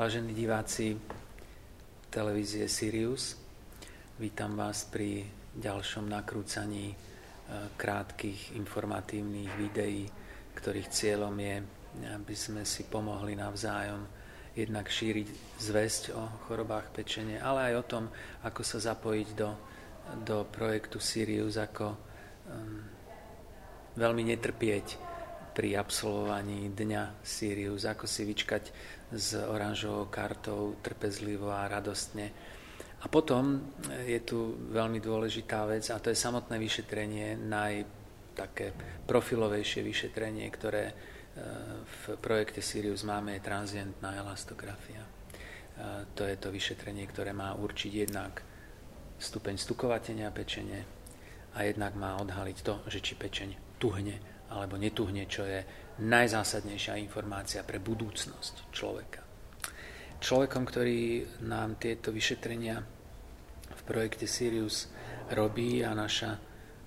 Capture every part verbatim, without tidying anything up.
Vážení diváci televízie Sirius, vítam vás pri ďalšom nakrúcaní krátkych informatívnych videí, ktorých cieľom je, aby sme si pomohli navzájom jednak šíriť zväzť o chorobách pečene, ale aj o tom, ako sa zapojiť do, do projektu Sirius, ako um, veľmi netrpieť pri absolvovaní dňa Sirius, ako si vyčkať s oranžovou kartou trpezlivo a radostne. A potom je tu veľmi dôležitá vec, a to je samotné vyšetrenie, naj také profilovejšie vyšetrenie, ktoré v projekte Sirius máme, je transientná elastografia. To je to vyšetrenie, ktoré má určiť jednak stupeň stukovatenia pečene a jednak má odhaliť to, že či pečeň tuhne alebo netuhne, čo je najzásadnejšia informácia pre budúcnosť človeka. Človekom, ktorý nám tieto vyšetrenia v projekte Sirius robí, a naša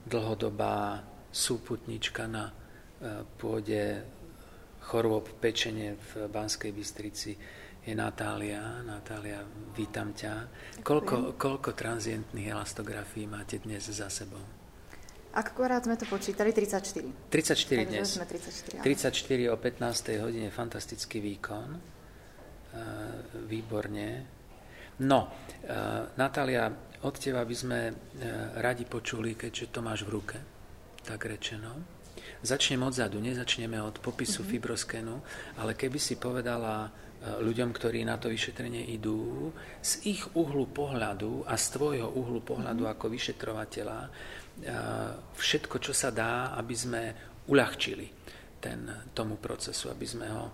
dlhodobá súputnička na pôde chorôb pečene v Banskej Bystrici, je Natália. Natália, vítam ťa. Koľko, koľko transientných elastografií máte dnes za sebou? Akorát sme to počítali, tridsaťštyri. tridsaťštyri dnes. Sme tridsaťštyri, tridsaťštyri o pätnástej hodine, fantastický výkon. Výborne. No, Natália, od teba by sme radi počuli, keďže to máš v ruke, tak rečeno. Začnem odzadu, nezačneme od popisu mm-hmm. fibroskénu, ale keby si povedala ľuďom, ktorí na to vyšetrenie idú, z ich uhlu pohľadu a z tvojho uhlu pohľadu mm-hmm. ako vyšetrovateľa, všetko, čo sa dá, aby sme uľahčili ten, tomu procesu, aby sme ho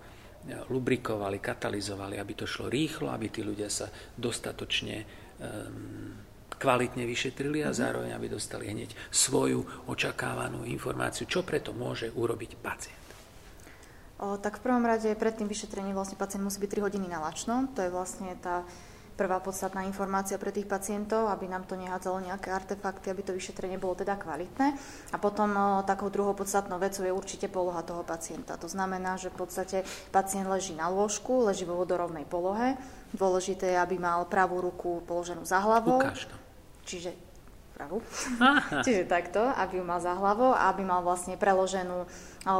lubrikovali, katalizovali, aby to šlo rýchlo, aby tí ľudia sa dostatočne um, kvalitne vyšetrili a zároveň, aby dostali hneď svoju očakávanú informáciu, čo preto môže urobiť pacient. O, tak v prvom rade pred tým vyšetrením vlastne pacient musí byť tri hodiny na lačnom, to je vlastne tá prvá podstatná informácia pre tých pacientov, aby nám to nehádzalo nejaké artefakty, aby to vyšetrenie bolo teda kvalitné. A potom o, takou druhou podstatnou vecou je určite poloha toho pacienta. To znamená, že v podstate pacient leží na lôžku, leží vo vodorovnej polohe. Dôležité je, aby mal pravú ruku položenú za hlavou. Ukáž to. Čiže pravú. Čiže takto, aby ju mal za hlavou a aby mal vlastne preloženú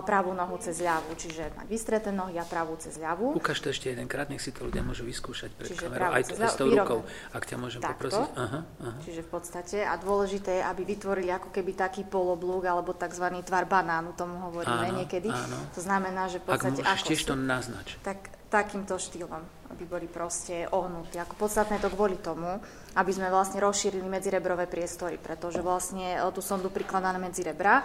pravú nohu cez ľavú, čiže mať vystreté nohy a pravú cez ľavú. Ukáž to ešte jedenkrát, nech si to ľudia môžu vyskúšať pred kamerou, aj, aj s tou rukou, ak ťa môžem takto poprosiť. Aha, aha. Čiže v podstate a dôležité je, aby vytvorili ako keby taký poloblúk alebo tzv. Tvar banánu, tomu hovoríme áno, niekedy. Áno. To znamená, že v podstate... Ak môžeš tiež to naznač. Tak, takýmto štýlom, aby boli proste ohnutí. Ako podstatné to kvôli tomu, aby sme vlastne rozšírili medzirebrové priestory, pretože vlastne tú sondu prikladáme medzi rebra.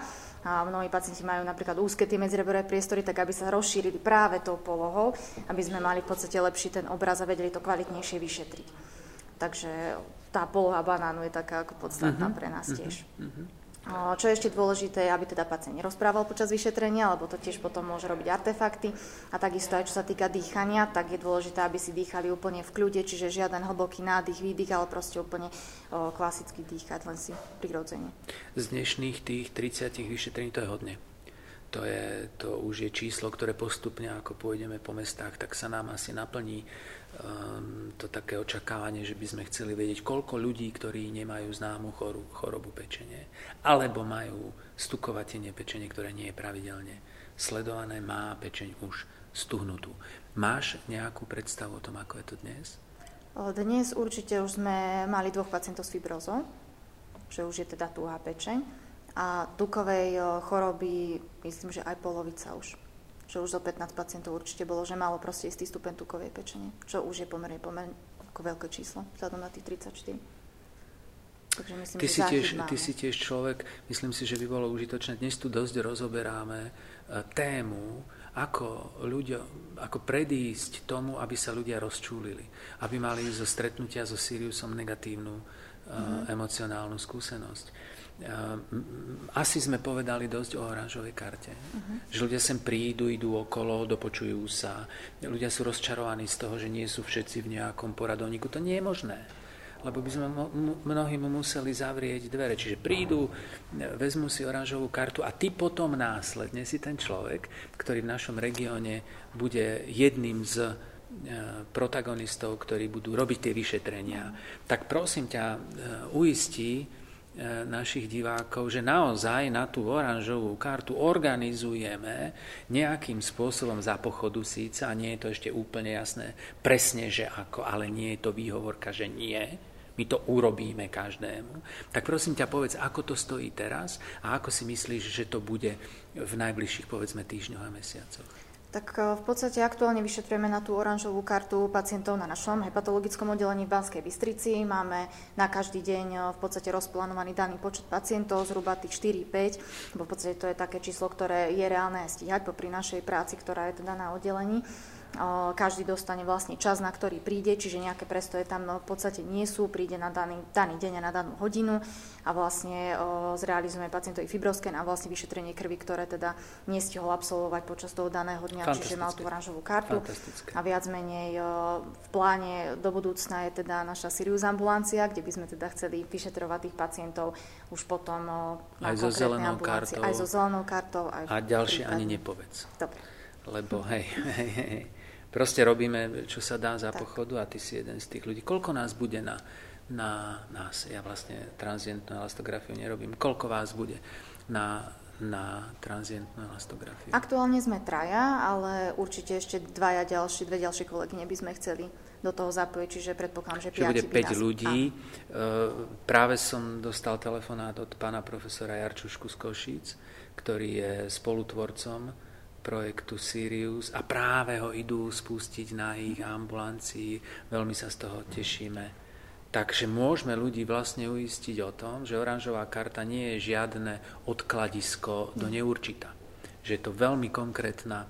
A mnohí pacienti majú napríklad úzke tie medzirebrové priestory, tak aby sa rozšírili práve tou polohou, aby sme mali v podstate lepší ten obraz a vedeli to kvalitnejšie vyšetriť. Takže tá poloha banánu je taká ako podstatná uh-huh. pre nás tiež. Uh-huh. Čo je ešte dôležité, aby teda pacient nerozprával počas vyšetrenia, lebo to tiež potom môže robiť artefakty. A takisto aj čo sa týka dýchania, tak je dôležité, aby si dýchali úplne v kľude, čiže žiaden hlboký nádych, výdych, ale proste úplne o, klasicky dýchať, len si prirodzene. Z dnešných tých tridsať vyšetrení to je hodne. To, je, to už je číslo, ktoré postupne, ako pôjdeme po mestách, tak sa nám asi naplní um, to také očakávanie, že by sme chceli vedieť, koľko ľudí, ktorí nemajú známu choru, chorobu pečene, alebo majú stukovatenie pečene, ktoré nie je pravidelne sledované, má pečeň už stuhnutú. Máš nejakú predstavu o tom, ako je to dnes? Dnes určite už sme mali dvoch pacientov s fibrozou, že už je teda tuhá pečeň. A tukovej choroby, myslím, že aj polovica už. Čo už zo pätnásť pacientov určite bolo, že malo proste istý stupeň tukovej pečene. Čo už je pomerne, pomerne ako veľké číslo, vzhľadom na tých tridsaťštyri. Takže myslím, ty, že si tiež, ty si tiež človek, myslím si, že by bolo užitočné. Dnes tu dosť rozoberáme tému, ako, ľudia, ako predísť tomu, aby sa ľudia rozčúlili. Aby mali zo stretnutia so Siriusom negatívnu mm-hmm. emocionálnu skúsenosť. Asi sme povedali dosť o oranžovej karte, uh-huh. že ľudia sem prídu, idú okolo, dopočujú sa, ľudia sú rozčarovaní z toho, že nie sú všetci v nejakom poradovníku. To nie je možné, lebo by sme mnohým museli zavrieť dvere. Čiže prídu, vezmu si oranžovú kartu a ty potom následne si ten človek, ktorý v našom regióne bude jedným z protagonistov, ktorí budú robiť tie vyšetrenia, tak prosím ťa, uistí našich divákov, že naozaj na tú oranžovú kartu organizujeme nejakým spôsobom za pochodu síce, a nie je to ešte úplne jasné presne, že ako, ale nie je to výhovorka, že nie, my to urobíme každému. Tak prosím ťa, povedz, ako to stojí teraz a ako si myslíš, že to bude v najbližších, povedzme, týždňoch a mesiacoch? Tak v podstate aktuálne vyšetrujeme na tú oranžovú kartu pacientov na našom hepatologickom oddelení v Banskej Bystrici. Máme na každý deň v podstate rozplánovaný daný počet pacientov, zhruba tých štyri päť, bo v podstate to je také číslo, ktoré je reálne stíhať popri našej práci, ktorá je teda na oddelení. Každý dostane vlastne čas, na ktorý príde, čiže nejaké prestoje tam no, v podstate nie sú, príde na daný, daný deň a na danú hodinu a vlastne o, zrealizujeme pacientovi fibrovsken a vlastne vyšetrenie krvi, ktoré teda nestihol absolvovať počas toho daného dňa, čiže mal tú oranžovú kartu. A viac menej o, v pláne do budúcna je teda naša Sirius ambulancia, kde by sme teda chceli vyšetrovať tých pacientov už potom o, aj so zelenou kartou, aj so zelenou kartou. Aj a ďalšie ani nepovedz. Dobre. Lebo hej, hej, hej. Proste robíme, čo sa dá za tak. Pochodu a ty si jeden z tých ľudí. Koľko nás bude na, na nás? Ja vlastne transientnú elastografiu nerobím. Koľko vás bude na, na transientnú elastografiu? Aktuálne sme traja, ale určite ešte dvaja ďalší, dve ďalšie kolegyne by sme chceli do toho zapojiť, čiže predpokladám, že piati bude päť ľudí. Áno. Práve som dostal telefonát od pána profesora Jarčušku z Košíc, ktorý je spolutvorcom projektu Sirius a práve ho idú spustiť na ich ambulancii. Veľmi sa z toho tešíme. Takže môžeme ľudí vlastne uistiť o tom, že oranžová karta nie je žiadne odkladisko do neurčita. Že je to veľmi konkrétna,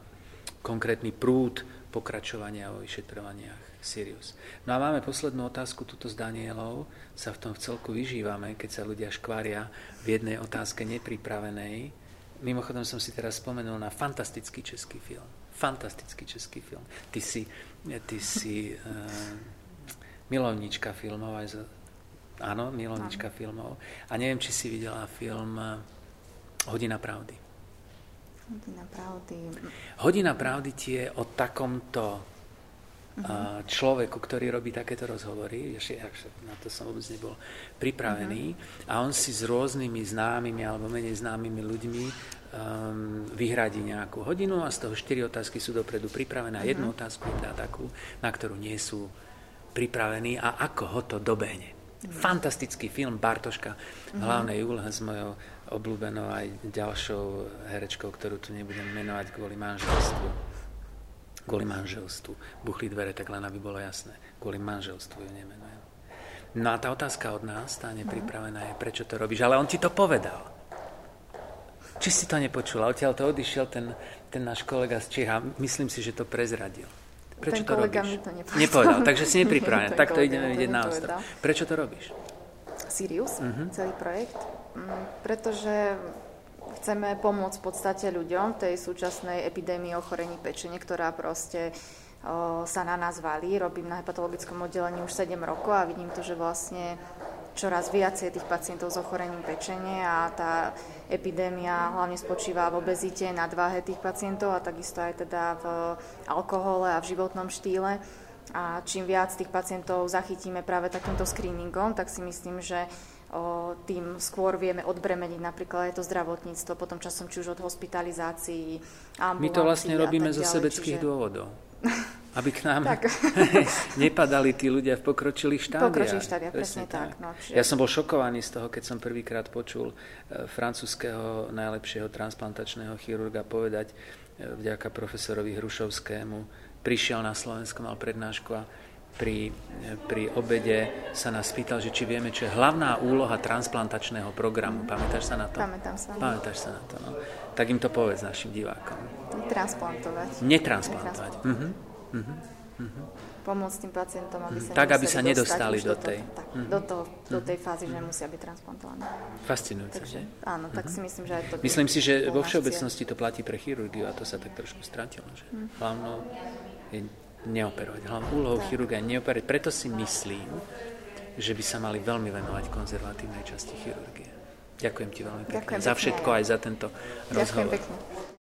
konkrétny prúd pokračovania o vyšetrovaniach Sirius. No a máme poslednú otázku tuto s Danielou. Sa v tom vcelku vyžívame, keď sa ľudia škvária v jednej otázke nepripravenej. Mimochodom som si teraz spomenul na fantastický český film. Fantastický český film. Ty si, ty si uh, milovníčka filmov. Aj z... Áno, milovníčka Áno. filmov. A neviem, či si videla film Hodina pravdy. Hodina pravdy. Hodina pravdy ti je o takomto uh, človeku, ktorý robí takéto rozhovory. Ešte, na to som vôbec nebol pripravený. Uh-huh. A on si s rôznymi známymi alebo menej známymi ľuďmi vyhradí nejakú hodinu a z toho štyri otázky sú dopredu pripravené a jednu otázku dá takú, na ktorú nie sú pripravení a ako ho to dobehne. Fantastický film Bartoška v hlavnej úlohe s mojou obľúbenou aj ďalšou herečkou, ktorú tu nebudem menovať kvôli manželstvu. Kvôli manželstvu. Buchli dvere, tak len aby bolo jasné. Kvôli manželstvu ju nemenujem. No a tá otázka od nás, tá nepripravená je, prečo to robíš, ale on ti to povedal. Či si to nepočula? Odtiaľ to odišiel ten, ten náš kolega z Čech a myslím si, že to prezradil. Prečo ten to robíš? Ten kolega mi to nepovedal. Nepovedal, takže si nepripravený. Takto ideme vidieť na ostrov. Prečo to robíš? Sirius, uh-huh. celý projekt. Pretože chceme pomôcť v podstate ľuďom v tej súčasnej epidémii ochorení pečene, ktorá proste o, sa na nás valí. Robím na hepatologickom oddelení už sedem rokov a vidím to, že vlastne čoraz viacej tých pacientov s ochorením pečene a tá epidémia hlavne spočíva v obezite, nadváhe tých pacientov a takisto aj teda v alkohole a v životnom štýle. A čím viac tých pacientov zachytíme práve takýmto screeningom, tak si myslím, že tým skôr vieme odbremeniť napríklad aj to zdravotníctvo, potom časom či už od hospitalizácií, ambulancií. My to vlastne robíme zo sebeckých dôvodov. Aby k nám nepadali tí ľudia v pokročilých štádiách. Pokročilých štádiách, presne, presne tak. tak. No, čiže... Ja som bol šokovaný z toho, keď som prvýkrát počul francúzského najlepšieho transplantačného chirurga povedať vďaka profesorovi Hrušovskému. Prišiel na Slovensku, mal prednášku a pri, pri obede sa nás pýtal, že či vieme, čo je hlavná úloha transplantačného programu. Mm-hmm. Pamätáš sa na to? Pamätám sa. Pamätáš sa na to, no. Tak im to povedz našim divákom. Transplantovať. Netransplantovať. Mhm. Uh-huh, uh-huh. Pomôcť tým pacientom, aby sa, uh-huh. tak, aby sa nedostali do tej, do, tak, uh-huh. do, toho, do tej fázy, uh-huh. že musia byť transplantovaní. Fascinujúce. Takže, áno, tak uh-huh. si myslím, že aj to... Myslím si, že vo všeobecnosti to platí pre chirurgiu a to sa tak trošku stratilo. Že uh-huh. Hlavnou je neoperovať. Hlavnou úlohou tak. Chirurga je neoperovať. Preto si myslím, že by sa mali veľmi venovať konzervatívnej časti chirurgie. Ďakujem ti veľmi pekne. Ďakujem za pekne. Všetko aj za tento Ďakujem rozhovor. Pekne.